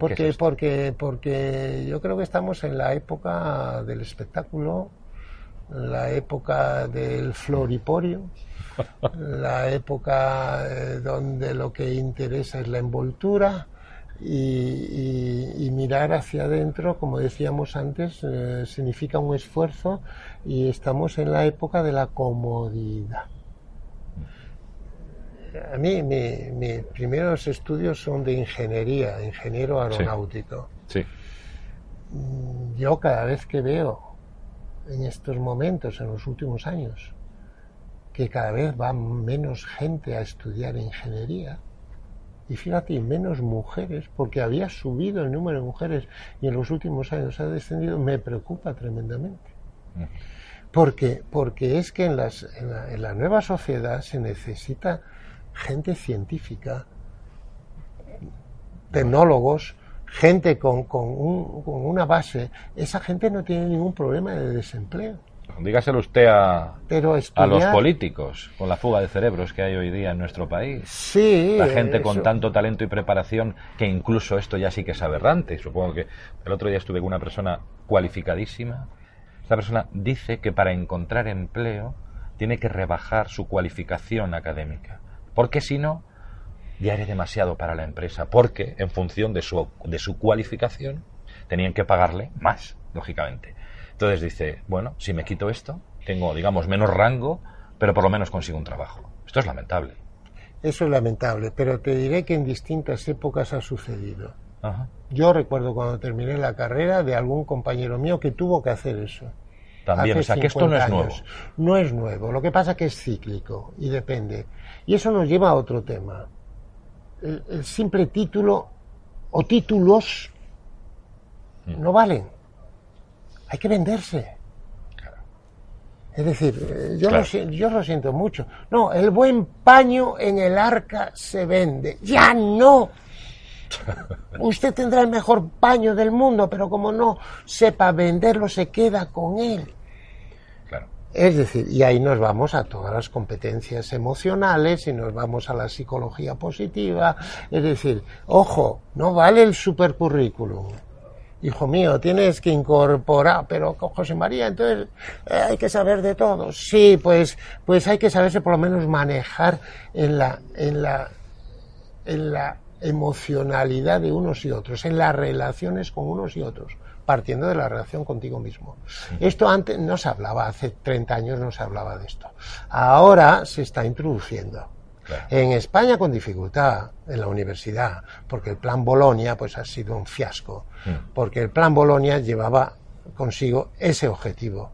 Porque, es porque, porque yo creo que estamos en la época del espectáculo, la época del floriporio, la época donde lo que interesa es la envoltura y, y, y mirar hacia adentro, como decíamos antes, eh, significa un esfuerzo, y estamos en la época de la comodidad. A mí, mis mi primeros estudios son de ingeniería, ingeniero aeronáutico. Sí, sí. Yo cada vez que veo en estos momentos, en los últimos años, que cada vez va menos gente a estudiar ingeniería, y fíjate, menos mujeres, porque había subido el número de mujeres y en los últimos años ha descendido, me preocupa tremendamente. Uh-huh. Porque, porque es que en, las, en, la, en la nueva sociedad se necesita gente científica, tecnólogos, gente con, con, un, con una base. Esa gente no tiene ningún problema de desempleo. Dígaselo usted a, Pero estudiar, a los políticos, con la fuga de cerebros que hay hoy día en nuestro país. Sí, la gente eso. Con tanto talento y preparación, que incluso esto ya sí que es aberrante. Supongo que el otro día estuve con una persona cualificadísima. Esta persona dice que para encontrar empleo tiene que rebajar su cualificación académica, porque si no, ya era demasiado para la empresa, porque en función de su, de su cualificación tenían que pagarle más, lógicamente. Entonces dice, bueno, si me quito esto, tengo, digamos, menos rango, pero por lo menos consigo un trabajo. Esto es lamentable. Eso es lamentable, pero te diré que en distintas épocas ha sucedido. Ajá. Yo recuerdo cuando terminé la carrera de algún compañero mío que tuvo que hacer eso. También, o sea, que esto no es nuevo. No es nuevo, lo que pasa es que es cíclico y depende. Y eso nos lleva a otro tema. El, el simple título o títulos mm. no valen. Hay que venderse. Claro. Es decir, yo, claro. lo, yo lo siento mucho. No, el buen paño en el arca se vende. ¡Ya no! Usted tendrá el mejor paño del mundo, pero como no sepa venderlo, se queda con él. Claro. Es decir, y ahí nos vamos a todas las competencias emocionales y nos vamos a la psicología positiva. Es decir, ojo, no vale el supercurrículum. hijo mío, tienes que incorporar, pero José María, entonces eh, hay que saber de todo. Sí, pues, pues hay que saberse por lo menos manejar en la, en la, en la emocionalidad de unos y otros, en las relaciones con unos y otros, partiendo de la relación contigo mismo. Sí. Esto antes no se hablaba, hace treinta años no se hablaba de esto. Ahora se está introduciendo. Claro. En España con dificultad, en la universidad, porque el plan Bolonia pues ha sido un fiasco, mm. porque el plan Bolonia llevaba consigo ese objetivo.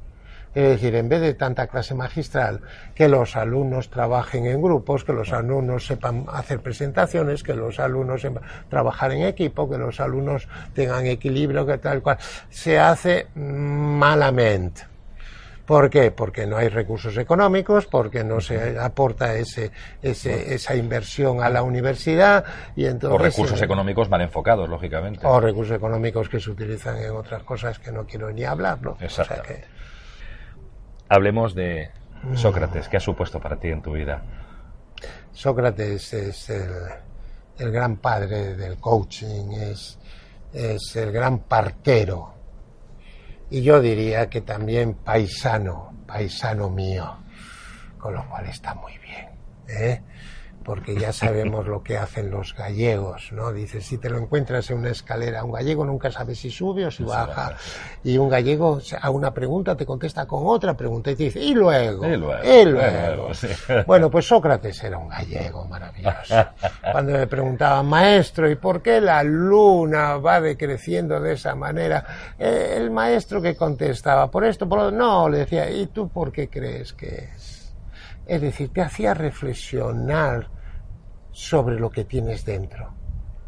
Es decir, en vez de tanta clase magistral, que los alumnos trabajen en grupos, que los alumnos sepan hacer presentaciones, que los alumnos sepan trabajar en equipo, que los alumnos tengan equilibrio, que tal cual, se hace malamente. ¿Por qué? Porque no hay recursos económicos, porque no se aporta ese, ese, esa inversión a la universidad y entonces... O recursos eh, económicos mal enfocados, lógicamente. O recursos económicos que se utilizan en otras cosas que no quiero ni hablar, ¿no? Exactamente. O sea que... Hablemos de Sócrates. ¿Qué ha supuesto para ti en tu vida? Sócrates es el, el gran padre del coaching, es, es el gran partero. Y yo diría que también paisano, paisano mío, con lo cual está muy bien, ¿eh? Porque ya sabemos lo que hacen los gallegos, ¿no? Dices, si te lo encuentras en una escalera, un gallego nunca sabe si sube o si baja, y un gallego a una pregunta te contesta con otra pregunta y te dice, y luego, y luego, y luego. Sí. Bueno, pues Sócrates era un gallego maravilloso. Cuando me preguntaban, maestro, ¿y por qué la luna va decreciendo de esa manera? El maestro que contestaba, por esto, por lo otro, no, le decía, ¿y tú por qué crees que es? Es decir, te hacía reflexionar sobre lo que tienes dentro.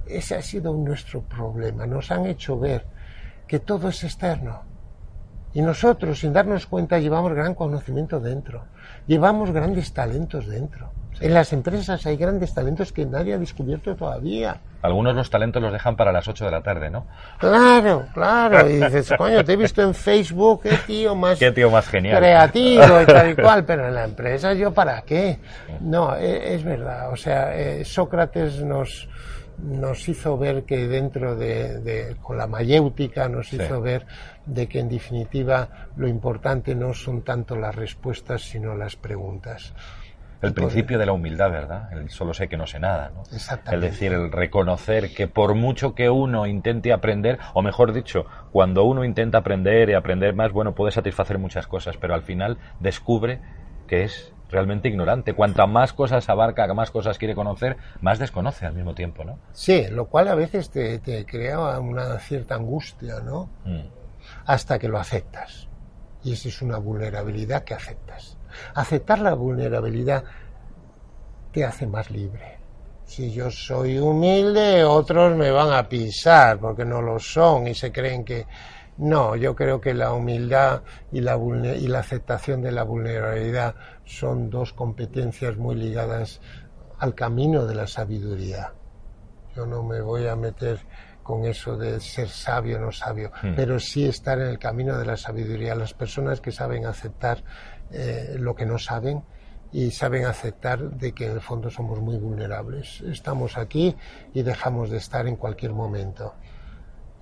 Ese ha sido nuestro problema. Nos han hecho ver que todo es externo. Y nosotros, sin darnos cuenta, llevamos gran conocimiento dentro. Llevamos grandes talentos dentro. Sí. En las empresas hay grandes talentos que nadie ha descubierto todavía. Algunos los talentos los dejan para las ocho de la tarde, ¿no? Claro, claro. Y dices, coño, te he visto en Facebook, qué tío más, qué tío más genial, creativo y tal y cual, pero en la empresa, ¿yo para qué? No, es verdad. O sea, Sócrates nos, nos hizo ver que dentro de, de con la mayéutica nos sí. hizo ver de que en definitiva lo importante no son tanto las respuestas, sino las preguntas. El principio de la humildad, ¿verdad? El solo sé que no sé nada, ¿no? Exactamente. Es decir, el reconocer que por mucho que uno intente aprender, o mejor dicho, cuando uno intenta aprender y aprender más, bueno, puede satisfacer muchas cosas, pero al final descubre que es realmente ignorante. Cuanta más cosas abarca, más cosas quiere conocer, más desconoce al mismo tiempo, ¿no? Sí, lo cual a veces te, te crea una cierta angustia, ¿no? Mm. Hasta que lo aceptas. Y esa es una vulnerabilidad que aceptas. Aceptar la vulnerabilidad te hace más libre. Si yo soy humilde, otros me van a pisar porque no lo son y se creen que... No, yo creo que la humildad y la, vulner... y la aceptación de la vulnerabilidad son dos competencias muy ligadas al camino de la sabiduría. Yo no me voy a meter con eso de ser sabio o no sabio, hmm. pero sí estar en el camino de la sabiduría. Las personas que saben aceptar Eh, lo que no saben y saben aceptar de que en el fondo somos muy vulnerables. Estamos aquí y dejamos de estar en cualquier momento.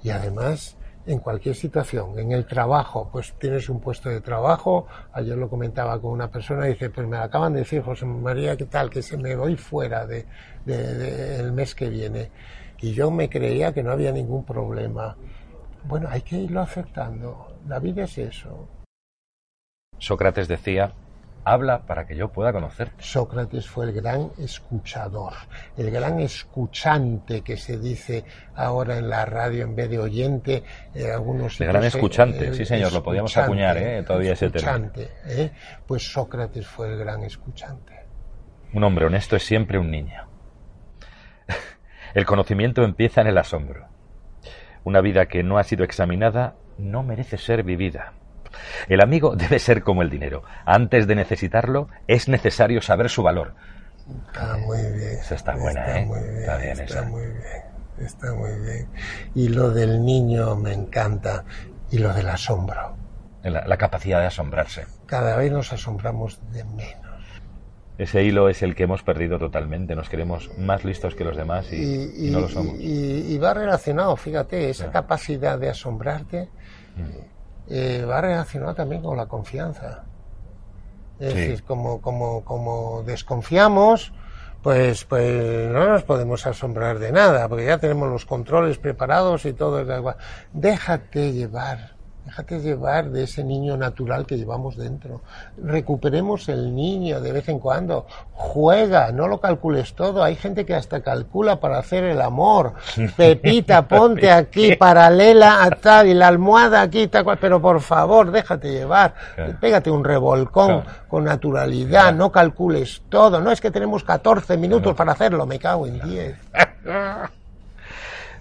Y además, en cualquier situación, en el trabajo, pues tienes un puesto de trabajo. Ayer lo comentaba con una persona y dice, pues me acaban de decir, José María, ¿qué tal? Que se me voy fuera de, de, de el mes que viene. Y yo me creía que no había ningún problema. Bueno, hay que irlo aceptando. La vida es eso. Sócrates decía, habla para que yo pueda conocer. Sócrates fue el gran escuchador, el gran escuchante que se dice ahora en la radio en vez de oyente. Eh, algunos el gran escuchante, eh, sí señor, lo podíamos acuñar eh, todavía ese término. Eh, pues Sócrates fue el gran escuchante. Un hombre honesto es siempre un niño. El conocimiento empieza en el asombro. Una vida que no ha sido examinada no merece ser vivida. El amigo debe ser como el dinero. Antes de necesitarlo, es necesario saber su valor. Está muy bien. Esa está buena, está ¿eh? Muy bien, está bien, está muy bien, está muy bien. Y lo del niño me encanta. Y lo del asombro. La, la capacidad de asombrarse. Cada vez nos asombramos de menos. ese hilo es el que hemos perdido totalmente. Nos creemos más listos que los demás y, y, y no lo somos. Y, y, y va relacionado, fíjate, esa, ¿verdad?, capacidad de asombrarte, mm. eh, va relacionado también con la confianza. Es sí. decir, como, como, como desconfiamos, pues, pues no nos podemos asombrar de nada, porque ya tenemos los controles preparados y todo. Déjate llevar, déjate llevar de ese niño natural que llevamos dentro. Recuperemos el niño de vez en cuando. Juega, no lo calcules todo. Hay gente que hasta calcula para hacer el amor. Pepita, ponte aquí, paralela a tal, y la almohada aquí, tal cual. Pero por favor, déjate llevar. Claro. Pégate un revolcón, claro, con naturalidad. Claro. No calcules todo. No es que tenemos catorce minutos, claro, para hacerlo. Me cago en diez. Claro.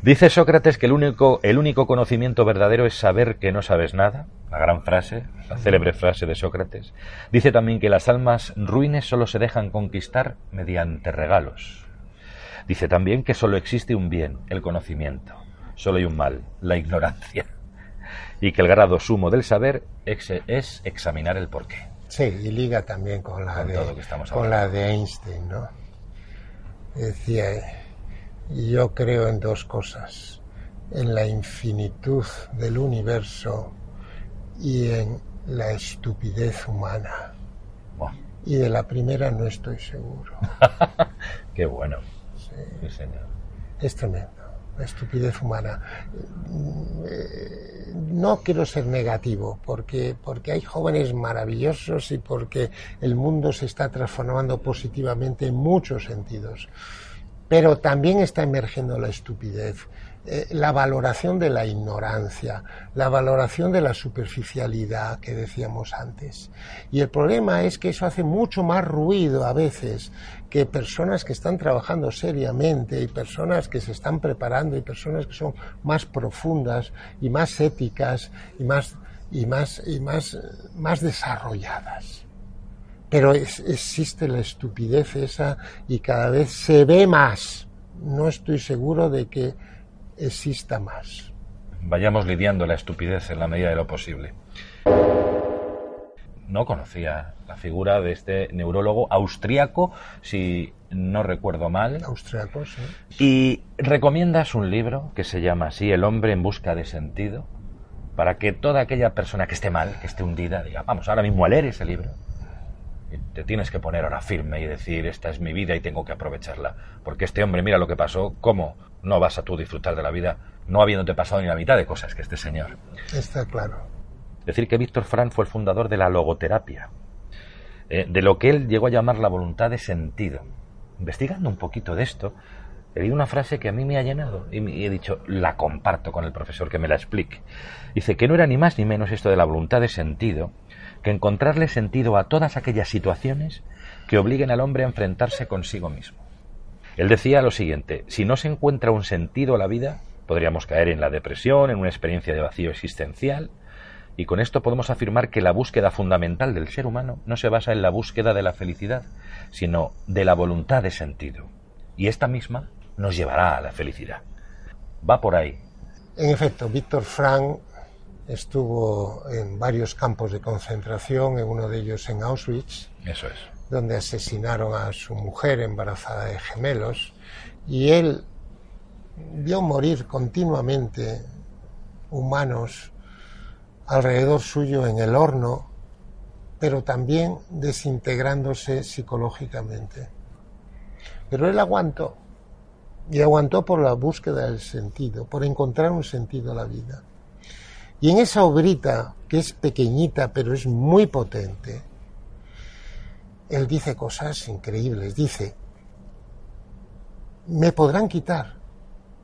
Dice Sócrates que el único, el único conocimiento verdadero es saber que no sabes nada, la gran frase, la célebre frase de Sócrates. Dice también que las almas ruines solo se dejan conquistar mediante regalos. Dice también que solo existe un bien, el conocimiento, solo hay un mal, la ignorancia, y que el grado sumo del saber ex es examinar el porqué. Sí, y liga también con la, con de, todo que estamos hablando, con la de Einstein, ¿no? Decía... Yo creo en dos cosas, en la infinitud del universo y en la estupidez humana. Wow. Y de la primera no estoy seguro. Qué bueno. Sí. Sí, señor. Es tremendo, la estupidez humana. No quiero ser negativo, porque, porque hay jóvenes maravillosos y porque el mundo se está transformando positivamente en muchos sentidos. Pero también está emergiendo la estupidez, eh, la valoración de la ignorancia, la valoración de la superficialidad que decíamos antes. Y el problema es que eso hace mucho más ruido a veces que personas que están trabajando seriamente y personas que se están preparando y personas que son más profundas y más éticas y más, y más, y más, más desarrolladas. Pero es, existe la estupidez esa y cada vez se ve más. No estoy seguro de que exista más. Vayamos lidiando la estupidez en la medida de lo posible. No conocía la figura de este neurólogo austríaco, si no recuerdo mal. Austríaco, sí. Y recomiendas un libro que se llama así, El hombre en busca de sentido, para que toda aquella persona que esté mal, que esté hundida, diga, vamos ahora mismo a leer ese libro. Te tienes que poner ahora firme y decir, esta es mi vida y tengo que aprovecharla. Porque este hombre, mira lo que pasó, ¿cómo no vas a tú disfrutar de la vida no habiéndote pasado ni la mitad de cosas que este señor? Está claro. Decir que Viktor Frankl fue el fundador de la logoterapia, eh, de lo que él llegó a llamar la voluntad de sentido. Investigando un poquito de esto, leí una frase que a mí me ha llenado y, me, y he dicho, la comparto con el profesor que me la explique. Dice que no era ni más ni menos esto de la voluntad de sentido que encontrarle sentido a todas aquellas situaciones que obliguen al hombre a enfrentarse consigo mismo. Él decía lo siguiente, si no se encuentra un sentido a la vida, podríamos caer en la depresión, en una experiencia de vacío existencial, y con esto podemos afirmar que la búsqueda fundamental del ser humano no se basa en la búsqueda de la felicidad, sino de la voluntad de sentido, y esta misma nos llevará a la felicidad. Va por ahí. En efecto, Viktor Frankl estuvo en varios campos de concentración, en uno de ellos en Auschwitz. Eso es. Donde asesinaron a su mujer embarazada de gemelos, y él vio morir continuamente humanos alrededor suyo en el horno, pero también desintegrándose psicológicamente. Pero él aguantó, y aguantó por la búsqueda del sentido, por encontrar un sentido a la vida. Y en esa obrita, que es pequeñita pero es muy potente, él dice cosas increíbles. Dice, me podrán quitar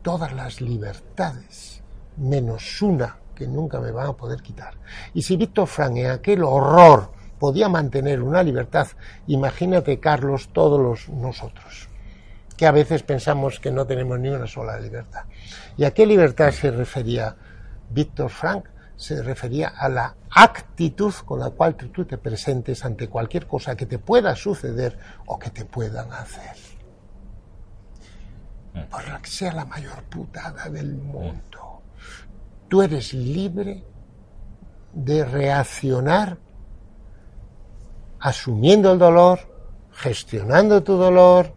todas las libertades, menos una que nunca me van a poder quitar. Y si Viktor Frankl en aquel horror podía mantener una libertad, imagínate, Carlos, todos los nosotros, que a veces pensamos que no tenemos ni una sola libertad. ¿Y a qué libertad se refería Viktor Frankl? Se refería a la actitud con la cual tú te presentes ante cualquier cosa que te pueda suceder o que te puedan hacer. Por la que sea la mayor putada del mundo, tú eres libre de reaccionar asumiendo el dolor, gestionando tu dolor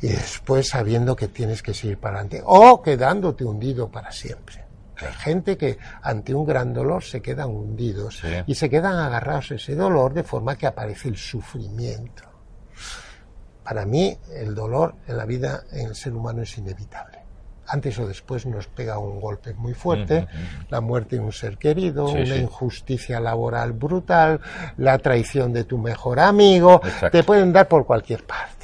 y después sabiendo que tienes que seguir para adelante o quedándote hundido para siempre. Hay gente que ante un gran dolor se quedan hundidos, sí, y se quedan agarrados a ese dolor de forma que aparece el sufrimiento. Para mí el dolor en la vida, en el ser humano, es inevitable. Antes o después nos pega un golpe muy fuerte, uh-huh, la muerte de un ser querido, sí, una sí. injusticia laboral brutal, la traición de tu mejor amigo, exacto, te pueden dar por cualquier parte.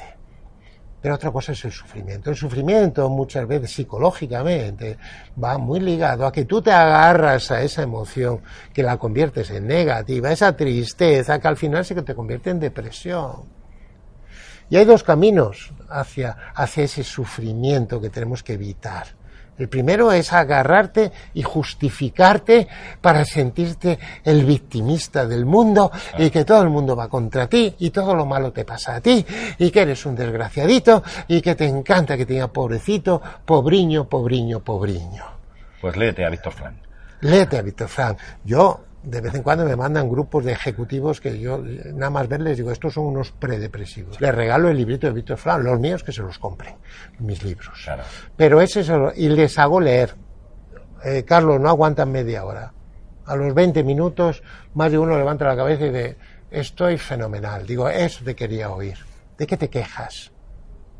Pero otra cosa es el sufrimiento. El sufrimiento muchas veces psicológicamente va muy ligado a que tú te agarras a esa emoción, que la conviertes en negativa, esa tristeza que al final se te convierte en depresión. Y hay dos caminos hacia, hacia ese sufrimiento que tenemos que evitar. El primero es agarrarte y justificarte para sentirte el victimista del mundo, ah, y que todo el mundo va contra ti y todo lo malo te pasa a ti y que eres un desgraciadito y que te encanta que te diga pobrecito, pobriño, pobriño, pobriño. Pues léete a Viktor Frankl. Léete a Viktor Frankl. Yo... de vez en cuando me mandan grupos de ejecutivos que yo, nada más verles, digo, estos son unos predepresivos. Les regalo el librito de Viktor Frankl, los míos que se los compren, mis libros. Claro. Pero ese es el, y les hago leer. Eh, Carlos, no aguantan media hora. A los veinte minutos, más de uno levanta la cabeza y dice, estoy fenomenal. Digo, eso te quería oír. ¿De qué te quejas?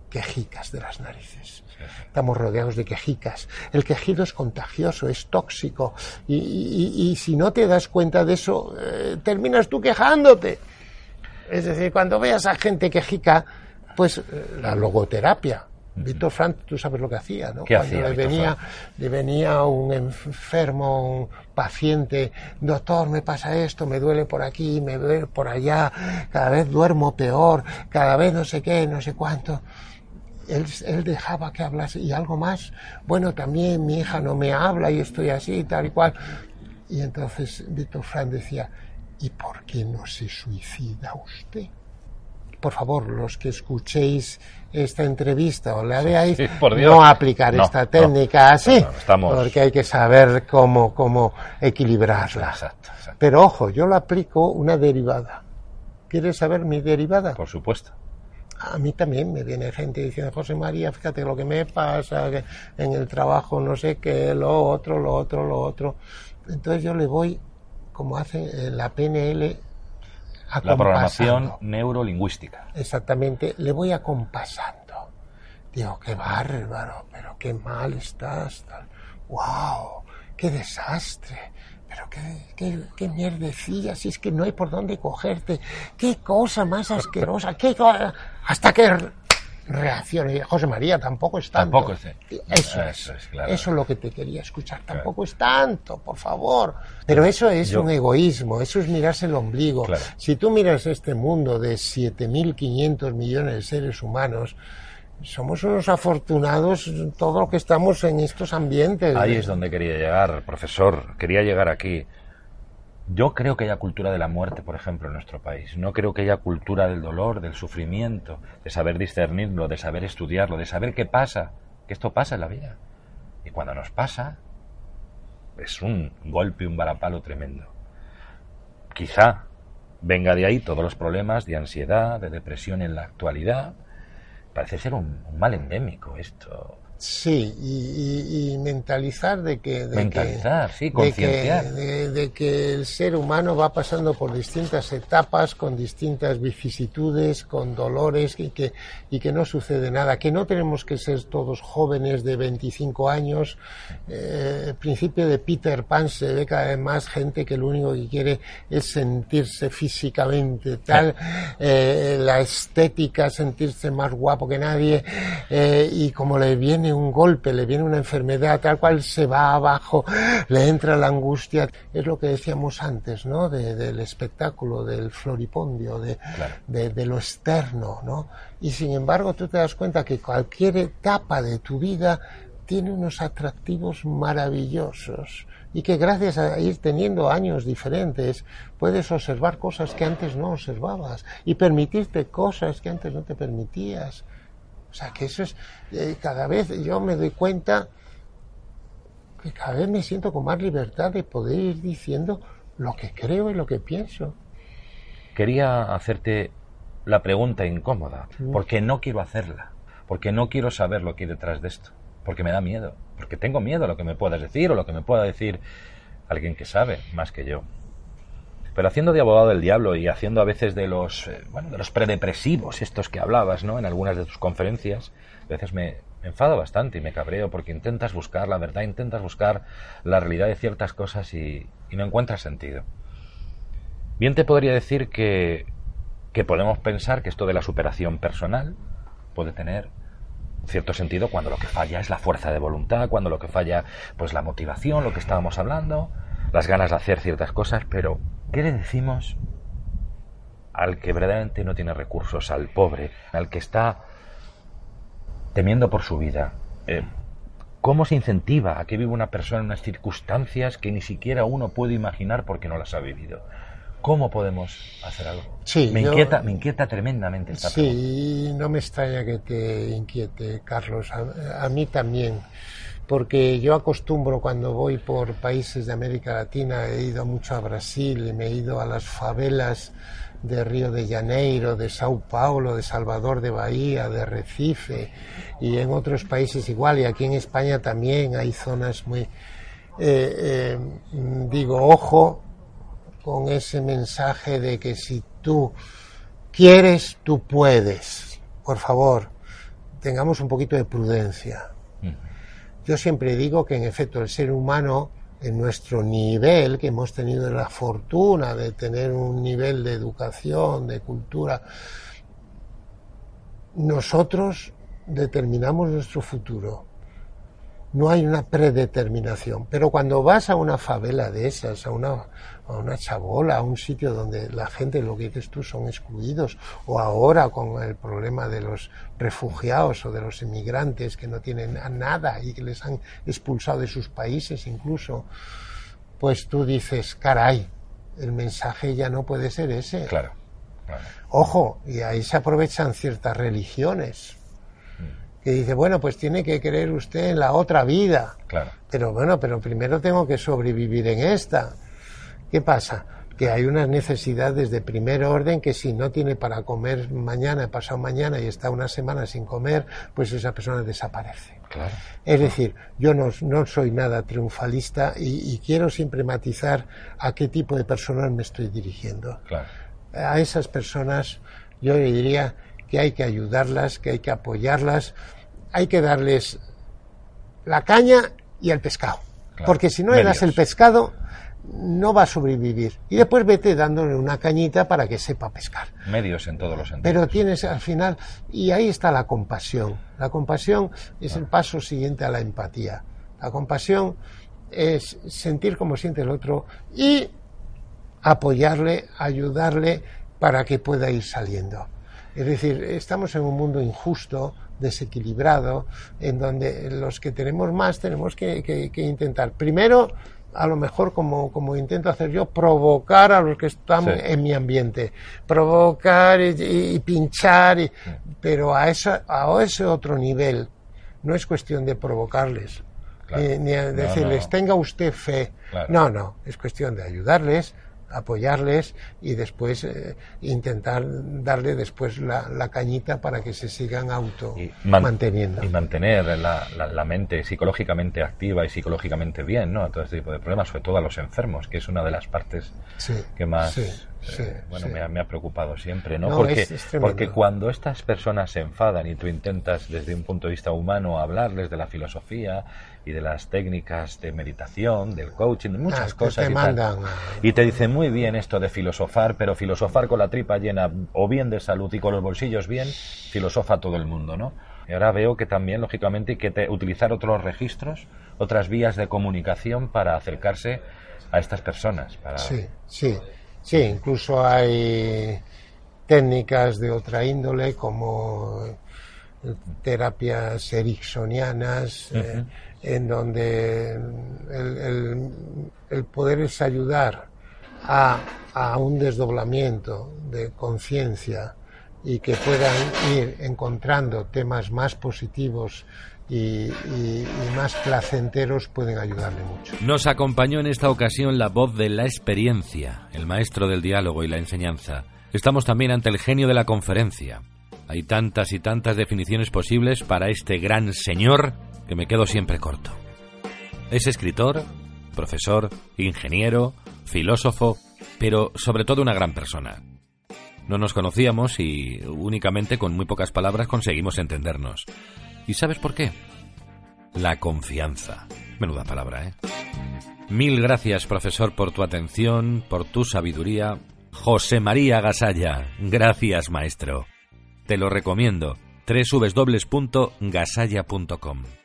Quejicas de las narices. Estamos rodeados de quejicas. El quejido es contagioso, es tóxico. Y, y, y si no te das cuenta de eso, eh, terminas tú quejándote. Es decir, cuando veas a gente quejica, pues eh, la logoterapia. Uh-huh. Viktor Frankl, tú sabes lo que hacía, ¿no? ¿Qué cuando hacía, le, venía, le venía un enfermo, un paciente, doctor, me pasa esto, me duele por aquí, me duele por allá, cada vez duermo peor, cada vez no sé qué, no sé cuánto... Él, él dejaba que hablase y algo más, bueno, también mi hija no me habla y estoy así, tal y cual. Y entonces Viktor Frankl decía, ¿y por qué no se suicida usted? Por favor, los que escuchéis esta entrevista o la veáis, sí, sí, no aplicar no, esta técnica no, así, no, no, estamos... porque hay que saber cómo, cómo equilibrarla. Exacto, exacto. Pero ojo, yo lo aplico una derivada. ¿Quieres saber mi derivada? Por supuesto. A mí también me viene gente diciendo, José María, fíjate lo que me pasa, que en el trabajo no sé qué, lo otro, lo otro, lo otro. Entonces yo le voy, como hace la P N L, acompasando. La programación neurolingüística. Exactamente, le voy acompasando. Digo, qué bárbaro, pero qué mal estás, tal. ¡Wow! ¡Qué desastre! Pero qué, qué, qué mierdecilla, si es que no hay por dónde cogerte, qué cosa más asquerosa, qué cosa... hasta que reaccione. José María, tampoco es tanto. Tampoco es eso, eso, eso, es, claro. Eso es lo que te quería escuchar, tampoco claro. es tanto, por favor. Pero eso es Yo... un egoísmo, eso es mirarse el ombligo. Claro. Si tú miras este mundo de siete mil quinientos millones de seres humanos, somos unos afortunados todos los que estamos en estos ambientes. Ahí es donde quería llegar, profesor. Quería llegar aquí. Yo creo que haya cultura de la muerte, por ejemplo, en nuestro país. No creo que haya cultura del dolor, del sufrimiento, de saber discernirlo, de saber estudiarlo, de saber qué pasa, que esto pasa en la vida. Y cuando nos pasa, es un golpe, un varapalo tremendo. Quizá venga de ahí todos los problemas de ansiedad, de depresión en la actualidad. Parece ser un, un mal endémico esto. Sí, y, y, y mentalizar de que... De mentalizar, que, sí, concienciar. De que, de, de que el ser humano va pasando por distintas etapas, con distintas vicisitudes, con dolores, y que, y que no sucede nada. Que no tenemos que ser todos jóvenes de veinticinco años. Eh, el principio de Peter Pan se ve cada vez más gente que lo único que quiere es sentirse físicamente tal, eh, la estética, sentirse más guapo que nadie, eh, y como le viene un golpe, le viene una enfermedad, tal cual se va abajo, le entra la angustia. Es lo que decíamos antes, ¿no? De, del espectáculo, del floripondio, de, claro. de, de lo externo, ¿no? Y sin embargo, tú te das cuenta que cualquier etapa de tu vida tiene unos atractivos maravillosos y que gracias a ir teniendo años diferentes puedes observar cosas que antes no observabas y permitirte cosas que antes no te permitías. O sea, que eso es... Eh, cada vez yo me doy cuenta que cada vez me siento con más libertad de poder ir diciendo lo que creo y lo que pienso. Quería hacerte la pregunta incómoda, porque no quiero hacerla, porque no quiero saber lo que hay detrás de esto, porque me da miedo, porque tengo miedo a lo que me puedas decir o lo que me pueda decir alguien que sabe más que yo. Pero haciendo de abogado del diablo y haciendo a veces de los, eh, bueno, de los predepresivos estos que hablabas, ¿no?, en algunas de tus conferencias, a veces me... Me enfado bastante y me cabreo porque intentas buscar la verdad, intentas buscar la realidad de ciertas cosas y, y no encuentras sentido. Bien te podría decir que, que podemos pensar que esto de la superación personal puede tener cierto sentido cuando lo que falla es la fuerza de voluntad, cuando lo que falla pues la motivación, lo que estábamos hablando, las ganas de hacer ciertas cosas, pero ¿qué le decimos al que verdaderamente no tiene recursos, al pobre, al que está temiendo por su vida? Eh, ¿Cómo se incentiva a que viva una persona en unas circunstancias que ni siquiera uno puede imaginar porque no las ha vivido? ¿Cómo podemos hacer algo? Sí, me, yo, inquieta, me inquieta tremendamente esta pregunta. Sí, no me extraña que te inquiete, Carlos. A, a mí también. Porque yo acostumbro, cuando voy por países de América Latina, he ido mucho a Brasil, me he ido a las favelas de Río de Janeiro, de Sao Paulo, de Salvador de Bahía, de Recife, y en otros países igual, y aquí en España también hay zonas muy... Eh, eh, digo, ojo con ese mensaje de que si tú quieres, tú puedes. Por favor, tengamos un poquito de prudencia. Yo siempre digo que, en efecto, el ser humano, en nuestro nivel, que hemos tenido la fortuna de tener un nivel de educación, de cultura, nosotros determinamos nuestro futuro. No hay una predeterminación. Pero cuando vas a una favela de esas, a una, a una chabola, a un sitio donde la gente, lo que dices tú, son excluidos, o ahora con el problema de los refugiados o de los inmigrantes que no tienen nada y que les han expulsado de sus países incluso, pues tú dices, caray, el mensaje ya no puede ser ese. Claro. Claro. Ojo, y ahí se aprovechan ciertas religiones. Que dice, bueno, pues tiene que creer usted en la otra vida. Claro. Pero bueno, pero primero tengo que sobrevivir en esta. ¿Qué pasa? Que hay unas necesidades de primer orden que si no tiene para comer mañana, pasado mañana, y está una semana sin comer, pues esa persona desaparece. Claro. Es decir, yo no, no soy nada triunfalista y, y quiero siempre matizar a qué tipo de personas me estoy dirigiendo. Claro. A esas personas yo le diría que hay que ayudarlas, que hay que apoyarlas, hay que darles la caña y el pescado. Claro, porque si no medios. Le das el pescado, no va a sobrevivir. Y después vete dándole una cañita para que sepa pescar. Medios en todos los sentidos. Pero tienes al final, y ahí está la compasión. La compasión es ah. el paso siguiente a la empatía. La compasión es sentir como siente el otro y apoyarle, ayudarle para que pueda ir saliendo. Es decir, estamos en un mundo injusto, desequilibrado, en donde los que tenemos más tenemos que, que, que intentar. Primero, a lo mejor, como, como intento hacer yo, provocar a los que están sí. en mi ambiente. Provocar y, y pinchar, y, sí. pero a, eso, a ese otro nivel no es cuestión de provocarles. Claro. Ni, ni no, decirles, no. tenga usted fe. Claro. No, no, es cuestión de ayudarles, apoyarles y después eh, intentar darle después la, la cañita para que se sigan auto y man- manteniendo. Y mantener la, la, la mente psicológicamente activa y psicológicamente bien, ¿no?, a todo este tipo de problemas, sobre todo a los enfermos, que es una de las partes sí, que más sí, eh, sí, bueno, sí. Me, ha, me ha preocupado siempre, ¿no? no porque, es, es porque cuando estas personas se enfadan y tú intentas desde un punto de vista humano hablarles de la filosofía y de las técnicas de meditación, del coaching, de muchas ah, cosas te y, mandan. Tal. Y te dicen, muy bien esto de filosofar, pero filosofar con la tripa llena o bien de salud y con los bolsillos bien, filosofa todo el mundo, ¿no? Y ahora veo que también, lógicamente, hay que te, utilizar otros registros, otras vías de comunicación para acercarse a estas personas. Para... Sí, sí, sí, incluso hay técnicas de otra índole como terapias ericksonianas, uh-huh. eh, en donde el, el, el poder es ayudar a, a un desdoblamiento de conciencia y que puedan ir encontrando temas más positivos y, y, y más placenteros, pueden ayudarle mucho. Nos acompañó en esta ocasión la voz de la experiencia, el maestro del diálogo y la enseñanza, Estamos también ante el genio de la conferencia. Hay tantas y tantas definiciones posibles para este gran señor que me quedo siempre corto. Es escritor, profesor, ingeniero, filósofo, pero sobre todo una gran persona. No nos conocíamos y únicamente con muy pocas palabras conseguimos entendernos. ¿Y sabes por qué? La confianza. Menuda palabra, ¿eh? Mil gracias, profesor, por tu atención, por tu sabiduría. José María Gasalla. Gracias, maestro. Te lo recomiendo. doble u doble u doble u punto gasalla punto com